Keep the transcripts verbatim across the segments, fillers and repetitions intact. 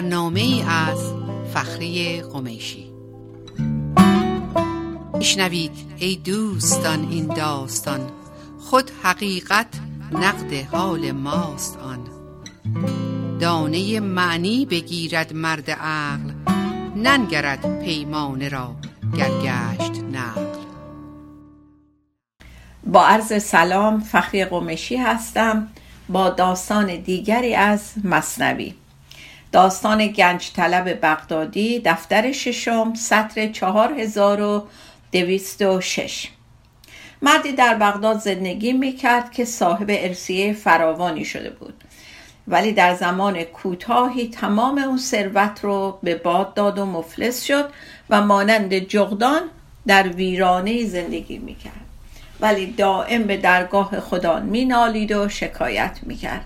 برنامه‌ای از فخری قمشی. اشنوید ای دوستان این داستان، خود حقیقت نقد حال ماست آن. دانه معنی بگیرد مرد عقل، ننگرد پیمانه را گرگشت نقل. با عرض سلام، فخری قمشی هستم با داستان دیگری از مثنوی. داستان گنجطلب بغدادی، دفتر ششم، سطر چهار هزار و دویست و شش. مردی در بغداد زندگی میکرد که صاحب ارثیه فراوانی شده بود، ولی در زمان کوتاهی تمام اون ثروت رو به باد داد و مفلس شد و مانند جغدان در ویرانه زندگی میکرد، ولی دائم به درگاه خدا مینالید و شکایت میکرد.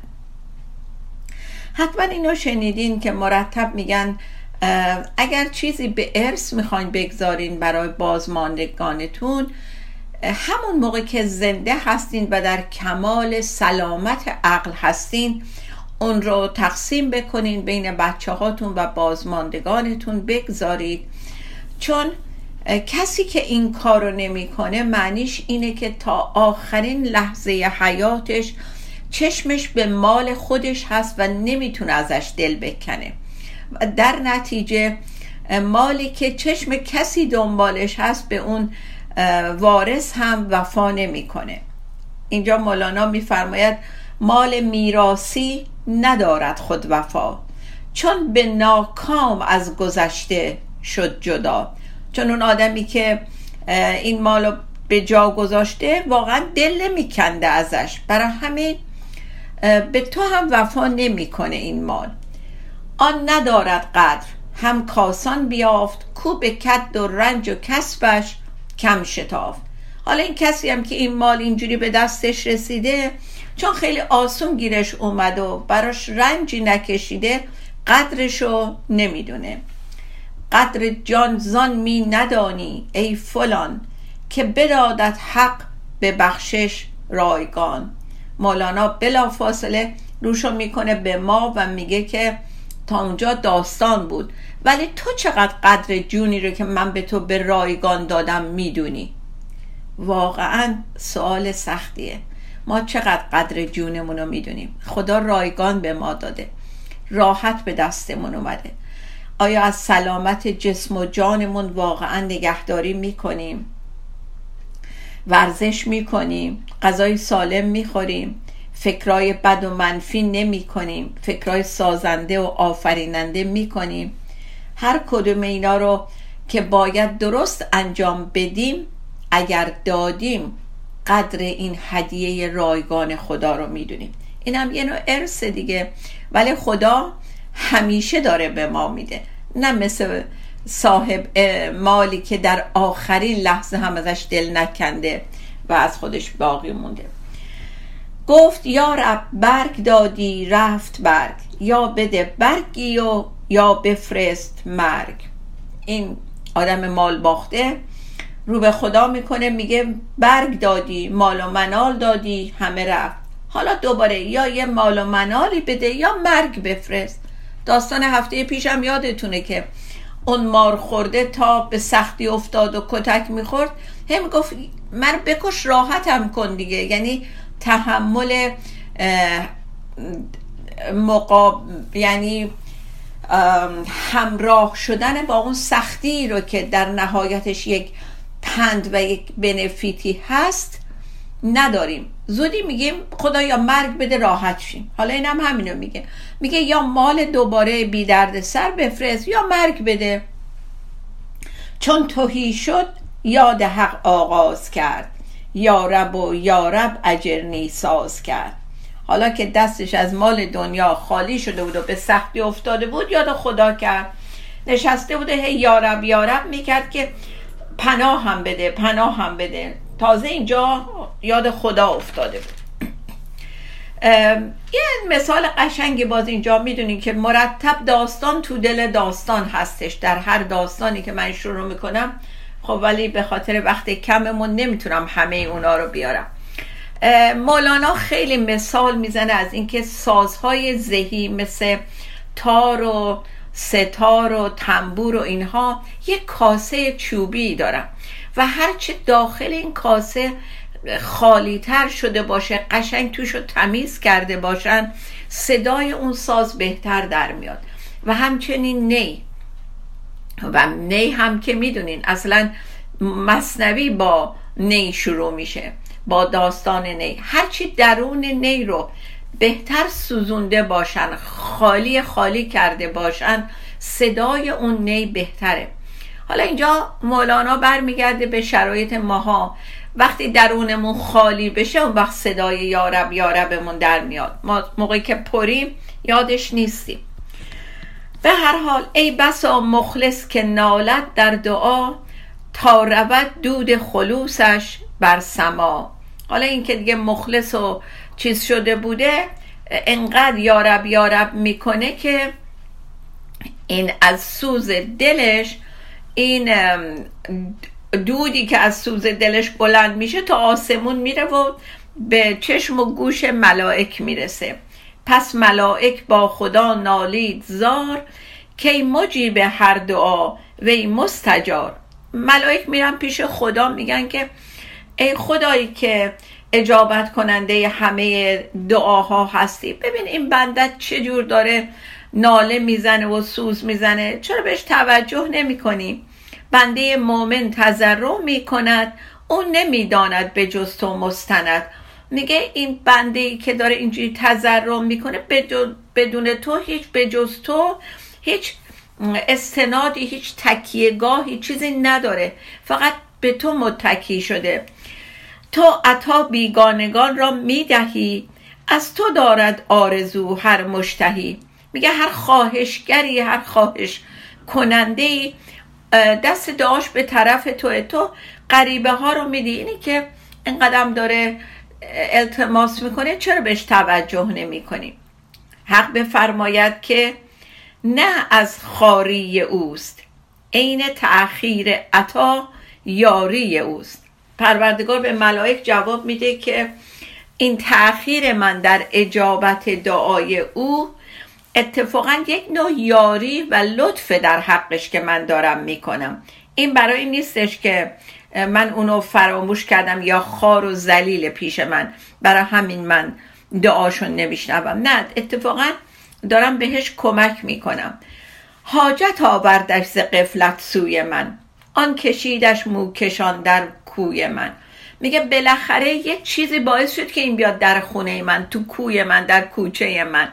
حتما اینو شنیدین که مرتب میگن اگر چیزی به ارث میخواین بگذارین برای بازماندگانتون، همون موقع که زنده هستین و در کمال سلامت عقل هستین، اون رو تقسیم بکنین بین بچه هاتون و بازماندگانتون بگذارید. چون کسی که این کار رو نمی کنه، معنیش اینه که تا آخرین لحظه حیاتش چشمش به مال خودش هست و نمیتونه ازش دل بکنه، و در نتیجه مالی که چشم کسی دنبالش هست به اون وارث هم وفا نمی کنه. اینجا مولانا میفرماید مال میراثی ندارد خود وفا، چون به ناکام از گذشته شد جدا. چون اون آدمی که این مالو به جا گذاشته واقعا دل نمی کنده ازش، برای همین به تو هم وفا نمی کنه این مال. آن ندارد قدر هم کاسان بیافت، کو به کد و رنج و کسبش کم شتافت. حالا این کسی هم که این مال اینجوری به دستش رسیده، چون خیلی آسون گیرش اومد و براش رنجی نکشیده، قدرشو نمیدونه. قدر جان زان می ندانی ای فلان، که بدادت حق به بخشش رایگان. مولانا بلا فاصله روشو میکنه به ما و میگه که تا اونجا داستان بود، ولی تو چقدر قدر جونی رو که من به تو به رایگان دادم میدونی؟ واقعا سوال سختیه. ما چقدر قدر جونمون رو میدونیم؟ خدا رایگان به ما داده، راحت به دستمون اومده. آیا از سلامت جسم و جانمون واقعا نگهداری میکنیم؟ ورزش میکنیم؟ غذای سالم میخوریم؟ فکرای بد و منفی نمیکنیم؟ فکرای سازنده و آفریننده میکنیم؟ هر کدوم اینا رو که باید درست انجام بدیم، اگر دادیم قدر این هدیه رایگان خدا رو میدونیم. این هم یه نوع ارث دیگه، ولی خدا همیشه داره به ما میده، نه مثل صاحب مالی که در آخرین لحظه هم ازش دل نکنده و از خودش باقی مونده. گفت یا رب برگ دادی رفت برگ، یا بده برگی و یا بفرست مرگ. این آدم مال باخته رو به خدا میکنه، میگه برگ دادی، مال و منال دادی، همه رفت. حالا دوباره یا یه مال و منالی بده یا مرگ بفرست. داستان هفته پیشم یادتونه که اون مار خورده تا به سختی افتاد و کتک میخورد، هم گفت من بکش راحتم کن دیگه. یعنی تحمل مقاب یعنی همراه شدن با اون سختی رو که در نهایتش یک پند و یک بنفیتی هست نداریم. زودی میگیم خدا یا مرگ بده راحت شیم. حالا اینم هم همینو میگه، میگه یا مال دوباره بی درد سر بفرست یا مرگ بده. چون تهی شد یاد حق آغاز کرد، یا رب و یا رب اجرنی ساز کرد. حالا که دستش از مال دنیا خالی شده بود و به سختی افتاده بود، یاد خدا کرد. نشسته بوده هی یا رب یا رب میکرد که پناه هم بده پناه هم بده. تازه اینجا یاد خدا افتاده بود. یه مثال قشنگی باز اینجا میدونین که مرتب داستان تو دل داستان هستش. در هر داستانی که من شروع میکنم، خب ولی به خاطر وقت کممون نمیتونم همه اونا رو بیارم. مولانا خیلی مثال میزنه از اینکه سازهای ذهی مثل تار و ستار و تنبور و اینها یک کاسه چوبی دارم و هرچه داخل این کاسه خالی تر شده باشه، قشنگ توش رو تمیز کرده باشن، صدای اون ساز بهتر در میاد. و همچنین نی و نی هم که میدونین اصلا مثنوی با نی شروع میشه، با داستان نی. هرچی درون نی رو بهتر سوزونده باشن، خالی خالی کرده باشن، صدای اون نی بهتره. حالا اینجا مولانا برمیگرده به شرایط ماها. وقتی درونمون خالی بشه اون وقت صدای یارب یاربمون در میاد. ما موقعی که پریم یادش نیستیم. به هر حال ای بسا مخلص که نالت در دعا، تا رود دود خلوصش بر سما. حالا این که دیگه مخلص و چیز شده بوده، انقدر یارب یارب میکنه که این از سوز دلش، این دودی که از سوز دلش بلند میشه تا آسمون میره و به چشم و گوش ملائک میرسه. پس ملائک با خدا نالید زار، کی مجیب هر دعا وی مستجار. ملائک میرن پیش خدا میگن که ای خدایی که اجابت کننده همه دعاها هستی، ببین این بندت چجور داره ناله میزنه و سوز میزنه، چرا بهش توجه نمی کنی؟ بنده مومن تضرع میکند، اون نمیداند به جز تو مستند. میگه این بنده‌ای که داره اینجوری تضرع میکنه، بدون بدون تو هیچ، به جز تو هیچ استنادی، هیچ تکیه‌گاهی، چیزی نداره، فقط به تو متکی شده. تو عطا بیگانگان را میدهی، از تو دارد آرزو هر مشتهی. میگه هر خواهشگری، هر خواهش کننده‌ای دست دعاش به طرف توه، تو غریبه ها رو میدی. اینی که اینقدر داره التماس میکنه چرا بهش توجه نمی کنی؟ حق بفرماید که نه از خاری اوست، عین تأخیر عطا یاری اوست. پروردگار به ملائک جواب میده که این تأخیر من در اجابت دعای او اتفاقا یک نوع یاری و لطف در حقش که من دارم میکنم. این برای این نیستش که من اونو فراموش کردم یا خار و ذلیل پیش من، برای همین من دعاشون نمیشنوم. نه، اتفاقا دارم بهش کمک میکنم. حاجت آوردش ز غفلت سوی من، آن کشیدش موکشان در کوی من. میگه بالاخره یک چیزی باعث شد که این بیاد در خونه من، تو کوی من، در کوچه من.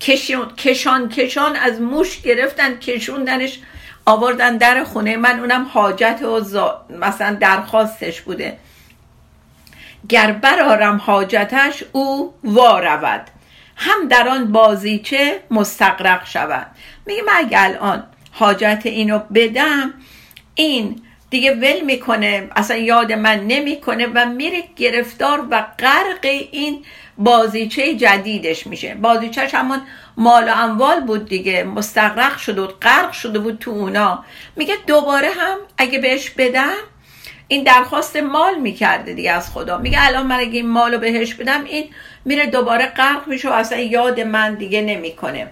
کشان کشان, کشان از موش گرفتن، کشوندنش، آوردن در خونه من. اونم حاجت و زا... مثلا درخواستش بوده. گر برآرم حاجتش او وارود، هم در آن بازیچه مستغرق شود. میگه من اگه الان حاجت اینو بدم، این دیگه ول میکنه، اصلا یاد من نمیکنه و میره گرفتار و غرق این بازیچه جدیدش میشه. بازیچهش همون مال و اموال بود دیگه، مستغرق شده بود، غرق شده بود تو اونا. میگه دوباره هم اگه بهش بدم این درخواست مال میکرده دیگه از خدا. میگه الان من اگه این مالو بهش بدم این میره دوباره غرق میشه و اصلا یاد من دیگه نمیکنه.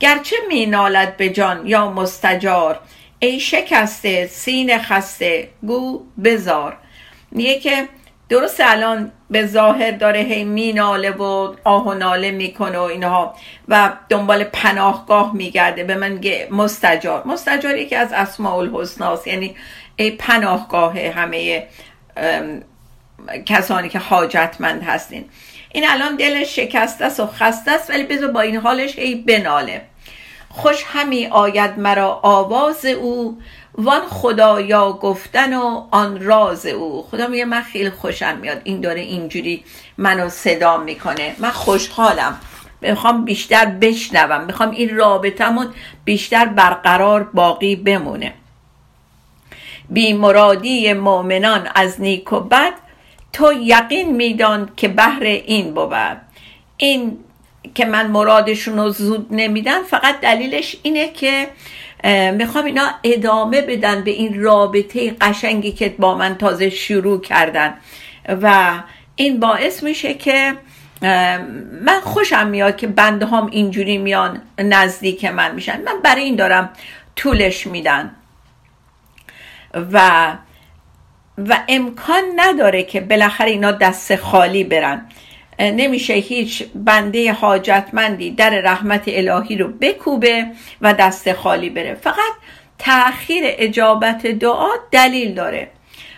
گرچه مینالد به جان یا مستجار، ای شکسته سینه خسته گو بزار. میگه که درست الان به ظاهر داره هی میناله و آه و ناله میکنه و اینها و دنبال پناهگاه میگرده، به من میگه مستجار. مستجار یکی از اسماء الحسناست، یعنی ای پناهگاه همه کسانی که حاجتمند هستین. این الان دلش شکسته است و خسته است، ولی بذار با این حالش ای بناله. خوش همی آید مرا آواز او، وان خدایا گفتن و آن راز او. خدا میگه من خیلی خوشم میاد این داره اینجوری منو صدا میکنه، من خوشحالم، میخوام بیشتر بشنوم، میخوام این رابطمون بیشتر برقرار باقی بمونه. بی مرادی مؤمنان از نیک و بد، تو یقین میدان که بهر این بود. این که من مرادشون رو زود نمیدم فقط دلیلش اینه که میخوام اینا ادامه بدن به این رابطه قشنگی که با من تازه شروع کردن و این باعث میشه که من خوشم میاد که بنده هم اینجوری میان نزدیک من میشن. من برای این دارم طولش میدن و و امکان نداره که بالاخره اینا دست خالی برن. نمیشه هیچ بنده حاجتمندی در رحمت الهی رو بکوبه و دست خالی بره. فقط تأخیر اجابت دعا دلیل داره.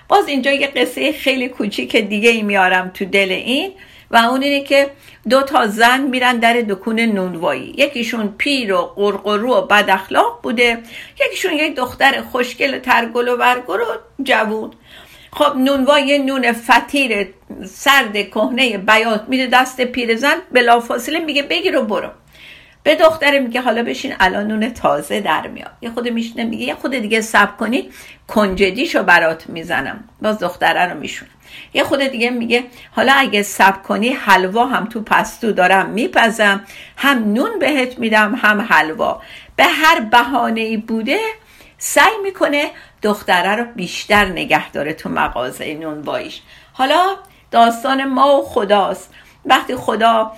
باز اینجا یه قصه خیلی کوچیک دیگه ای میارم تو دل این و اون اینه که دو تا زن میرن در دکون نونوایی. یکیشون پیر و قرقرو و بد اخلاق بوده، یکیشون یک دختر خوشگل و ترگل و برگل و جوون. خب نونوایی نون فطیر سرد کهنه بیاض میده دست پیرزن، بلافاصله میگه بگیر و برو. به دختره میگه حالا بشین الان نون تازه در میاد. یه خود میشینه میگه یه خود دیگه صبر کنی کنجدیشو برات میزنم. باز دختره رو میشونه. یه خود دیگه میگه حالا اگه صبر کنی حلوا هم تو پستو دارم میپزم، هم نون بهت میدم هم حلوا. به هر بهانه‌ای بوده سعی میکنه دختره رو بیشتر نگه داره تو مغازه نونواییش. حالا داستان ما و خداست. وقتی خدا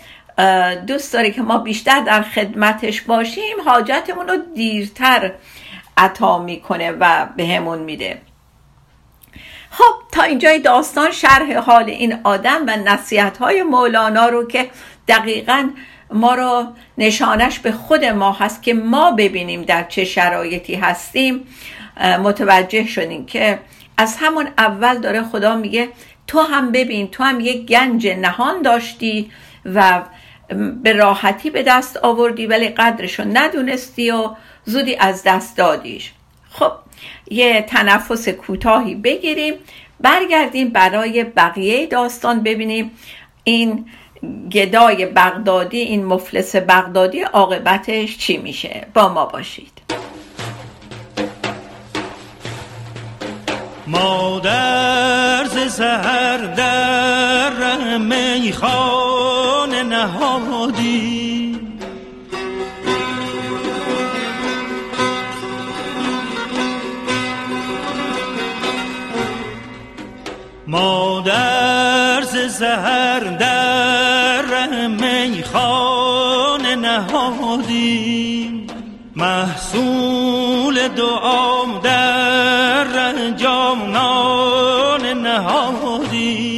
دوست داره که ما بیشتر در خدمتش باشیم، حاجتمون رو دیرتر عطا میکنه و به همون میده. خب تا اینجای داستان شرح حال این آدم و نصیحت‌های مولانا رو که دقیقاً ما رو نشانش به خود ما هست که ما ببینیم در چه شرایطی هستیم متوجه شدیم که از همون اول داره خدا میگه تو هم ببین، تو هم یک گنج نهان داشتی و به راحتی به دست آوردی ولی قدرشو ندونستی و زودی از دست دادیش. خب یه تنفس کوتاهی بگیریم، برگردیم برای بقیه داستان ببینیم این گدای بغدادی، این مفلس بغدادی عاقبتش چی میشه. با ما باشید. مادر ز سحر در میخانه نهادی، مادر ز سحر در میخانه نهادی، محصول دعام در جام نان نهادی.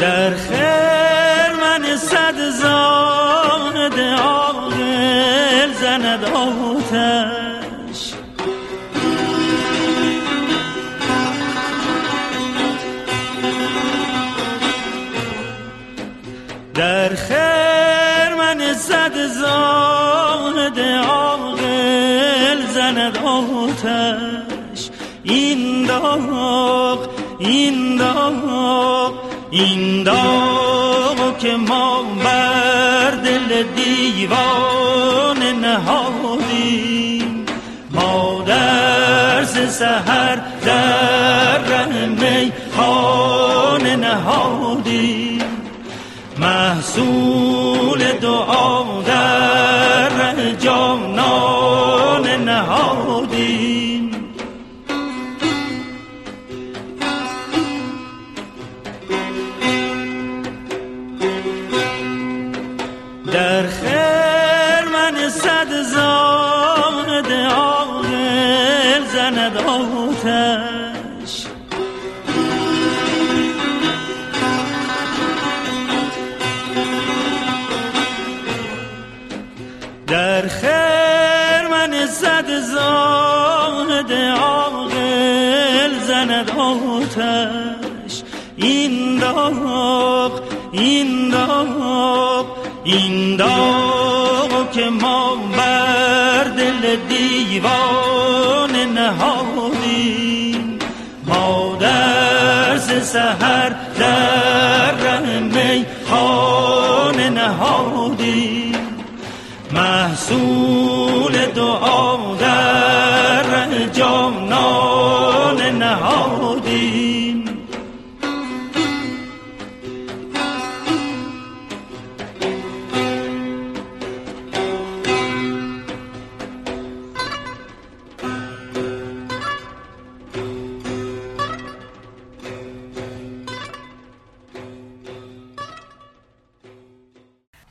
در خرمن صد زاند آغل زند آتش، در خرمن صد زاند آغل زند آتش. این داغ این داغ این داغ که ما بر دل دیوانه نهادیم، مادر ز سحر در میخانه نهادیم، محصول دعا در جام نان نهادیم. در خرمن صد زاند آغل زند آتش، در خرمن صد زاند آغل زند آتش. این داغ این داغ این داغ که ما بر دل دیوانه نهادیم، مادر ز سحر در میخانه نهادیم، محصول دعا در جام نان نهادیم.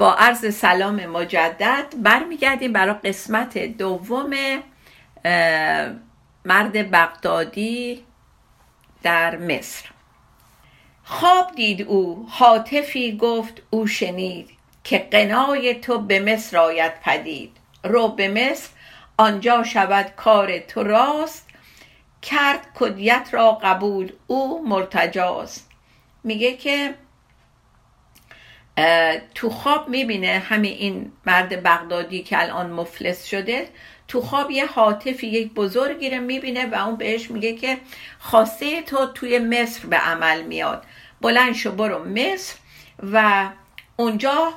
با عرض سلام مجدد برمیگردیم برای قسمت دوم مرد بغدادی در مصر. خواب دید او، هاتفی گفت او شنید، که قنای تو به مصر آید پدید. رو به مصر آنجا شود کار تو راست، کرد کدیت را قبول او مرتجاست. میگه که تو خواب میبینه همین این مرد بغدادی که الان مفلس شده، تو خواب یه هاتفی یک بزرگی رو میبینه و اون بهش میگه که خواسته تو توی مصر به عمل میاد، بلند شو برو مصر و اونجا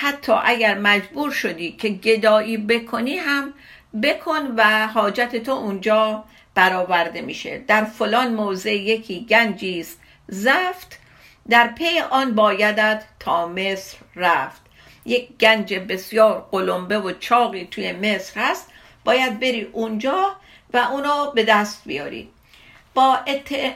حتی اگر مجبور شدی که گدایی بکنی هم بکن و حاجت تو اونجا برآورده میشه. در فلان موضع یکی گنجیست زفت، در پی آن بایدت تا مصر رفت. یک گنج بسیار قلمبه و چاقی توی مصر هست، باید بری اونجا و اونو به دست بیاری. با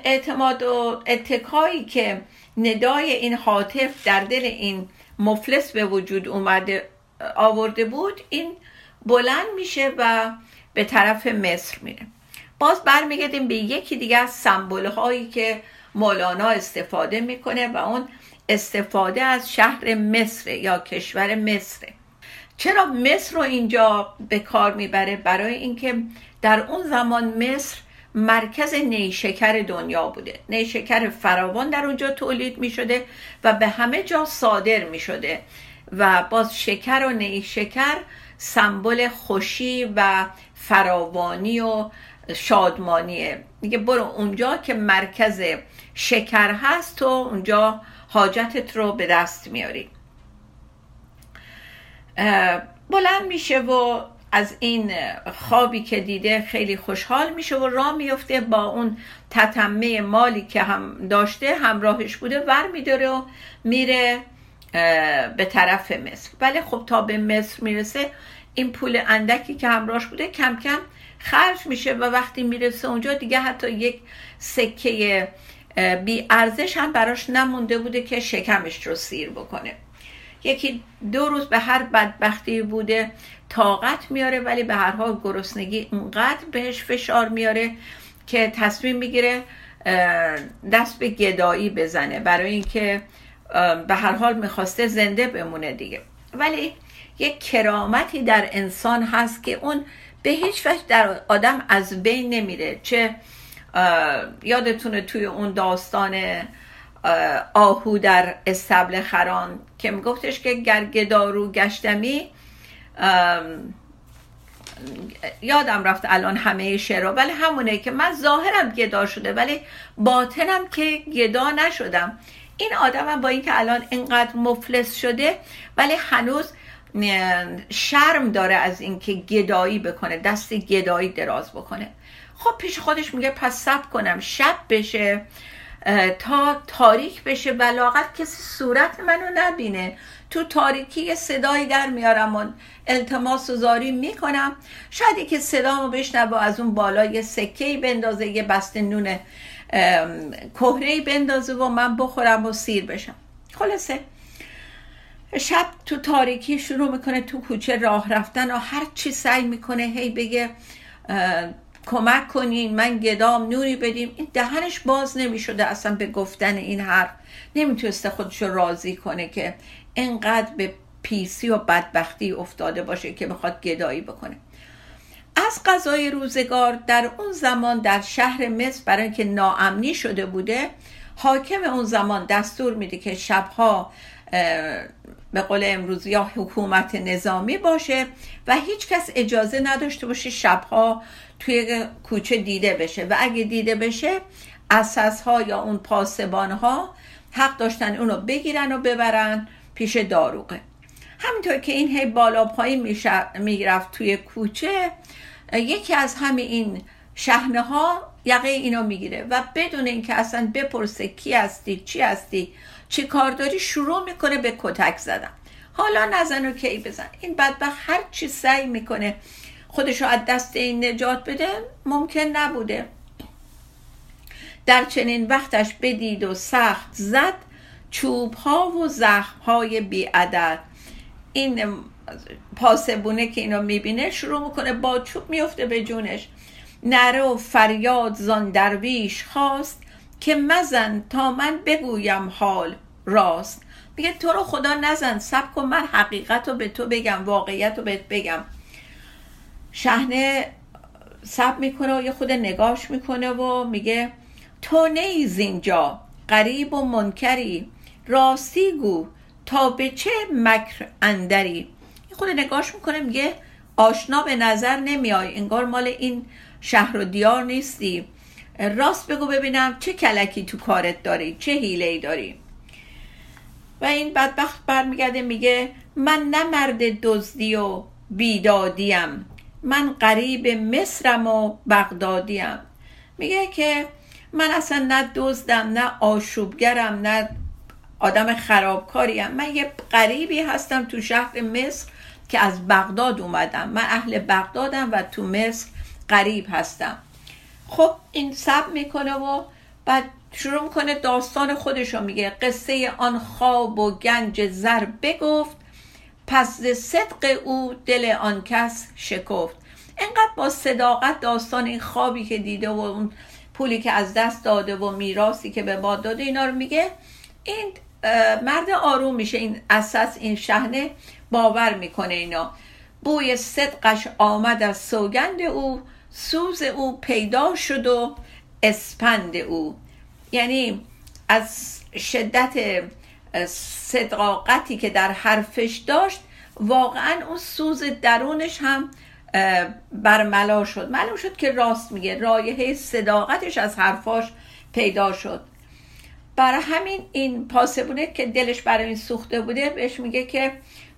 اعتماد و اتکایی که ندای این هاتف در دل این مفلس به وجود اومده آورده بود، این بلند میشه و به طرف مصر میره. باز برمیگردیم به یکی دیگه از سمبول هایی که مولانا استفاده میکنه و اون استفاده از شهر مصر یا کشور مصر. چرا مصر رو اینجا به کار میبره؟ برای اینکه در اون زمان مصر مرکز نیشکر دنیا بوده. نیشکر فراوان در اونجا تولید میشده و به همه جا صادر میشده و باز شکر و نیشکر سمبل خوشی و فراوانی و شادمانیه. میگه برو اونجا که مرکز شکر هست و اونجا حاجتت رو به دست میاری. بلند میشه و از این خوابی که دیده خیلی خوشحال میشه و راه میفته، با اون تتمه مالی که هم داشته همراهش بوده ور میداره و میره به طرف مصر. ولی خب تا به مصر میرسه این پول اندکی که همراهش بوده کم کم خرج میشه و وقتی میرسه اونجا دیگه حتی یک سکه بی ارزش هم براش نمونده بوده که شکمش رو سیر بکنه. یکی دو روز به هر بدبختی بوده طاقت میاره، ولی به هر حال گرسنگی اونقدر بهش فشار میاره که تصمیم میگیره دست به گدایی بزنه، برای اینکه به هر حال میخواسته زنده بمونه دیگه. ولی یک کرامتی در انسان هست که اون به هیچ وجه در آدم از بین نمیره. چه یادتونه توی اون داستان آهو در استبل خران که میگفتش که گر گدارو گشتمی، یادم رفت الان همه شعرها، ولی همونه که من ظاهرم گدا شده ولی باطنم که گدا نشدم. این آدمم با اینکه الان اینقدر مفلس شده ولی هنوز شرم داره از اینکه گدایی بکنه، دست گدایی دراز بکنه. خب پیش خودش میگه پس صبر کنم شب بشه تا تاریک بشه و لااقل کسی صورت منو نبینه، تو تاریکی صدایی در میارم و التماس و زاری میکنم، شاید اینکه صدامو بشنوه و از اون بالا یه سکه‌ای بندازه، یه بسته نون کهره‌ای بندازه و من بخورم و سیر بشم. خلاصه شب تو تاریکی شروع میکنه تو کوچه راه رفتن و هر چی سعی میکنه هی بگه کمک کنین من گدام نوری بدیم. این دهنش باز نمیشده اصلا به گفتن این حرف، نمیتونسته خودش رو راضی کنه که اینقدر به پیسی و بدبختی افتاده باشه که بخواد گدایی بکنه. از قضای روزگار در اون زمان در شهر مصر برای اینکه ناامنی شده بوده، حاکم اون زمان دستور میده که شبها به قول امروزی ها حکومت نظامی باشه و هیچ کس اجازه نداشته باشه شبها توی کوچه دیده بشه و اگه دیده بشه اساس ها یا اون پاسبان ها حق داشتن اونو بگیرن و ببرن پیش داروقه. همینطور که این هی بالا پایین میرفت توی کوچه، یکی از همین این شحنه ها یقه اینو میگیره و بدون اینکه اصلا بپرسه کی هستی چی هستی چی کار داری شروع میکنه به کتک زدن. حالا نزن و کی بزن. این بدبخت هر چی سعی میکنه خودشو از دست این نجات بده ممکن نبوده. در چنین وقتش بدید و سخت زد چوبها و زخمهای بی عدد، این پاسبونه که اینو میبینه شروع میکنه با چوب میفته به جونش. نرو فریاد زان درویش خواست، که مزن تا من بگویم حال راست. میگه تو رو خدا نزن، سب کن من حقیقت رو به تو بگم، واقعیت رو بهت بگم. شحنه سب میکنه و یه خود نگاش میکنه و میگه تو نیز اینجا قریب و منکری، راستی گو تا به چه مکر اندری. یه خود نگاش میکنه، میگه آشنا به نظر نمیای، انگار مال این شهر و دیار نیستی، راست بگو ببینم چه کلکی تو کارت داری، چه حیله‌ای داری. و این بدبخت برمیگرده میگه من نه مرد دزدی و بیدادیم، من قریب مصرم و بغدادیم. میگه که من اصلا نه دزدم، نه آشوبگرم، نه آدم خرابکاریم، من یه قریبی هستم تو شهر مصر که از بغداد اومدم، من اهل بغدادم و تو مصر قریب هستم. خب این سب میکنه و بعد شروع میکنه داستان خودشو میگه. قصه آن خواب و گنج زر بگفت، پس صدق او دل آن کس شکفت. اینقدر با صداقت داستان این خوابی که دیده و اون پولی که از دست داده و میراثی که به باد داده اینا رو میگه. این مرد آروم میشه، این اساس این شحنه باور میکنه اینا. بوی صدقش آمد از سوگند او، سوز او پیدا شد و اسپند او. یعنی از شدت صداقتی که در حرفش داشت واقعا اون سوز درونش هم برملا شد، معلوم شد که راست میگه، رایحه صداقتش از حرفاش پیدا شد. برای همین این پاسبونه که دلش برای این سوخته بوده بهش میگه که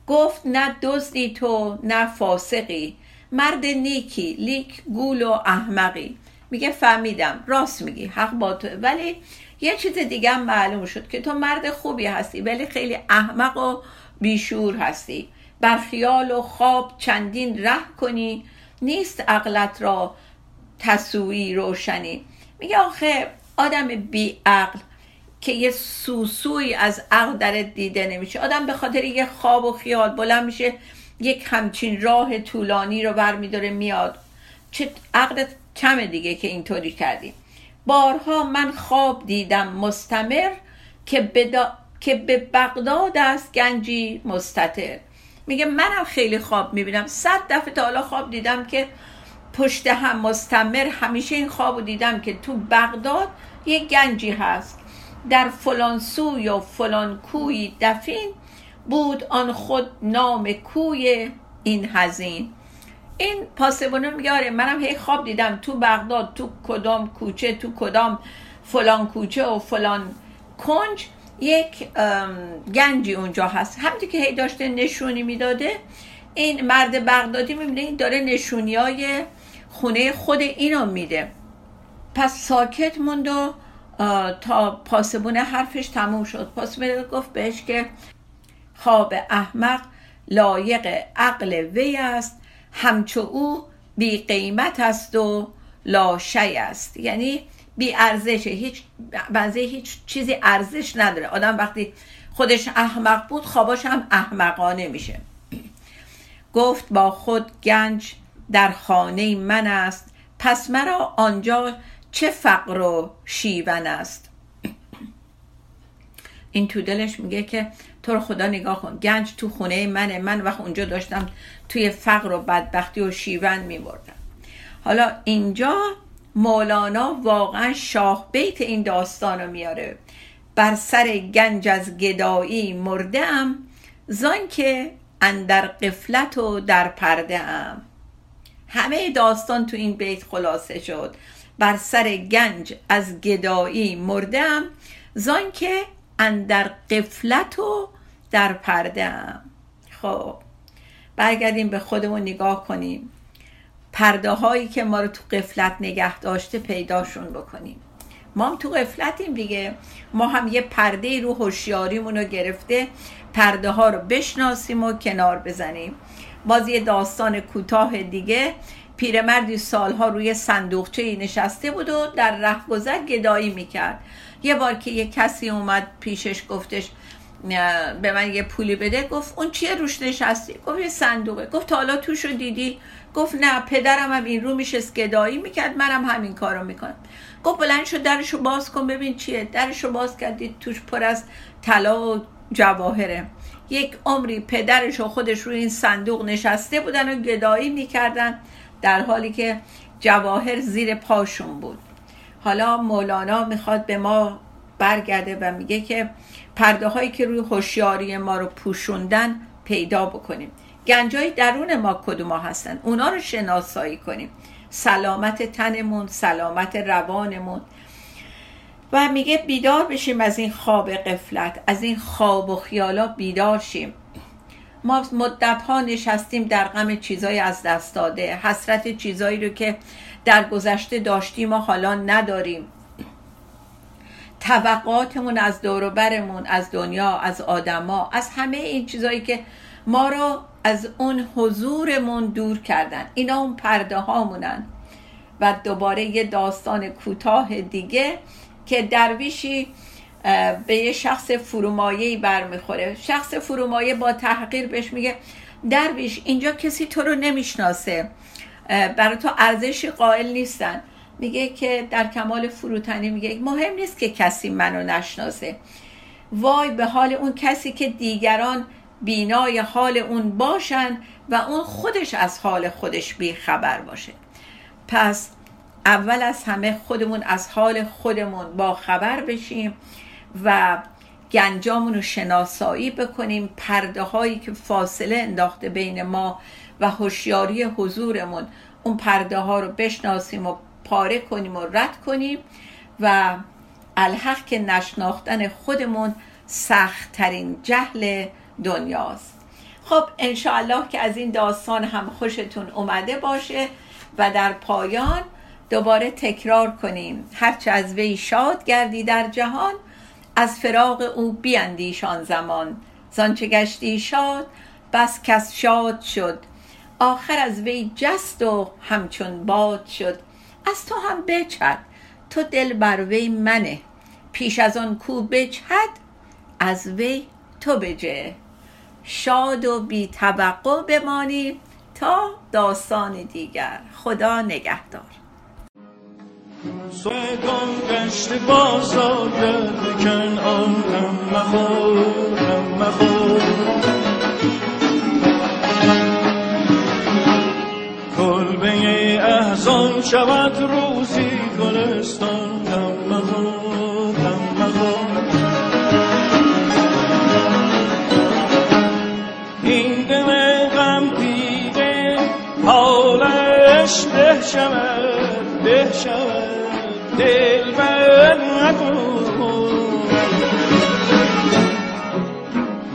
گفت نه دزدی تو نه فاسقی، مرد نیکی لیک گول و احمقی. میگه فهمیدم راست میگی، حق با تو، ولی یه چیز دیگه هم معلوم شد که تو مرد خوبی هستی ولی خیلی احمق و بیشور هستی، بر خیال و خواب چندین ره کنی، نیست عقلت را تسویی روشنی. میگه آخه آدم بی عقل که یه سوسوی از عقل درت دیده نمیشه، آدم به خاطر یه خواب و خیال بلند میشه یک همچین راه طولانی رو برمیداره میاد، چه عقلت کمه دیگه که اینطوری کردی. بارها من خواب دیدم مستمر، که بدا... که به بغداد است گنجی مستتر. میگه منم خیلی خواب میبینم، صد دفعه تا حالا خواب دیدم که پشت هم مستمر، همیشه این خوابو دیدم که تو بغداد یه گنجی هست، در فلان سوی یا فلان کوی دفین بود آن خود نام کوی این حزین. این پاسبونه میگه آره منم هی خواب دیدم تو بغداد، تو کدام کوچه، تو کدام فلان کوچه و فلان کنج یک گنجی اونجا هست. همونطور که هی داشته نشونی میداده این مرد بغدادی، میبینه این داره نشونی های خونه خود اینو میده. پس ساکت موند و تا پاسبونه حرفش تموم شد. پاسبونه گفت بهش که خواب احمق لایق عقل وی است، همچو او بی قیمت است و لاشی است. یعنی بی ارزشه، هیچ بنزه هیچ چیزی ارزش نداره. آدم وقتی خودش احمق بود خواباش هم احمقانه میشه. گفت با خود گنج در خانه من است، پس مرا آنجا چه فقر و شیون است. این تو دلش میگه که تو رو خدا نگاه کن، گنج تو خونه منه، من وقت اونجا داشتم توی فقر و بدبختی و شیون میمردم. حالا اینجا مولانا واقعا شاه بیت این داستان رو میاره. بر سر گنج از گدایی مردم، زان که اندر قفلت و در پرده ام. همه داستان تو این بیت خلاصه شد. بر سر گنج از گدایی مردم، زان که اندر قفلت و در پرده ام. خب برگردیم به خودمون نگاه کنیم، پرده هایی که ما رو تو قفلت نگه داشته پیداشون بکنیم. ما هم تو قفلتیم دیگه، ما هم یه پرده رو هوشیاریمون رو گرفته، پرده ها رو بشناسیم و کنار بزنیم. باز یه داستان کوتاه دیگه، پیرمردی سالها روی صندوقچه‌ای نشسته بود و در رهگذر گدایی میکرد. یه بار که یه کسی اومد پیشش گفتش به من یه پولی بده. گفت اون چیه روش نشستی؟ گفت یه صندوقه. گفت تا حالا توش رو دیدی؟ گفت نه. پدرم هم این رو میشست گدایی میکرد، منم هم همین کارو میکنم. گفت بلند شو درشو باز کن ببین چیه. درشو باز کردید توش پر از طلا و جواهره. یک عمری پدرش و خودش روی این صندوق نشسته بودن و گدایی میکردن در حالی که جواهر زیر پاشون بود. حالا مولانا میخواد به ما برگرده و میگه که پرده هایی که روی هوشیاری ما رو پوشوندن پیدا بکنیم، گنجای درون ما کدوم ها هستن اونا رو شناسایی کنیم، سلامت تنمون، سلامت روانمون. و میگه بیدار بشیم از این خواب غفلت، از این خواب و خیالا بیدار شیم. ما مدت ها نشستیم در غم چیزای از دست داده، حسرت چیزایی رو که در گذشته داشتیم و حالا نداریم، توقعاتمون از دور و برمون، از دنیا، از آدما، از همه این چیزایی که ما رو از اون حضورمون دور کردن، اینا اون پرده هامونن. و دوباره یه داستان کوتاه دیگه که درویشی به یه شخص فرومایه‌ای برمیخوره. شخص فرومایه با تحقیر بهش میگه درویش اینجا کسی تو رو نمیشناسه، برای تو ارزشی قائل نیستن. میگه که در کمال فروتنی میگه مهم نیست که کسی منو نشناسه، وای به حال اون کسی که دیگران بینای حال اون باشن و اون خودش از حال خودش بیخبر باشه. پس اول از همه خودمون از حال خودمون با خبر بشیم و گنجامون رو شناسایی بکنیم، پرده هایی که فاصله انداخته بین ما و هوشیاری حضورمون، اون پرده ها رو بشناسیم و پاره کنیم و رد کنیم. و الحق که نشناختن خودمون سخت ترین جهل دنیاست. خب انشاءالله که از این داستان هم خوشتون اومده باشه و در پایان دوباره تکرار کنیم هرچه از وی شاد گردی در جهان، از فراق او بیندیشان زمان، زانچه گشتی شاد بس کس شاد شد، آخر از وی جست و همچون باد شد، از تو هم بچد تو دل بر وی منه، پیش از آن کو بچد از وی تو بجه، شاد و بی توقع بمانیم تا داستان دیگر. خدا نگهدار. سویدان گشت بازار گرد کنعان، غم مخور غم مخور، کلبه احزان شود روزی گلستان، غم مخور غم مخور، این دم غم دیده حالش ده شود ده شود، دل من نکن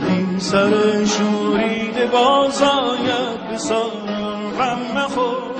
این سر شوریده باز آید به سالان، غم مخور.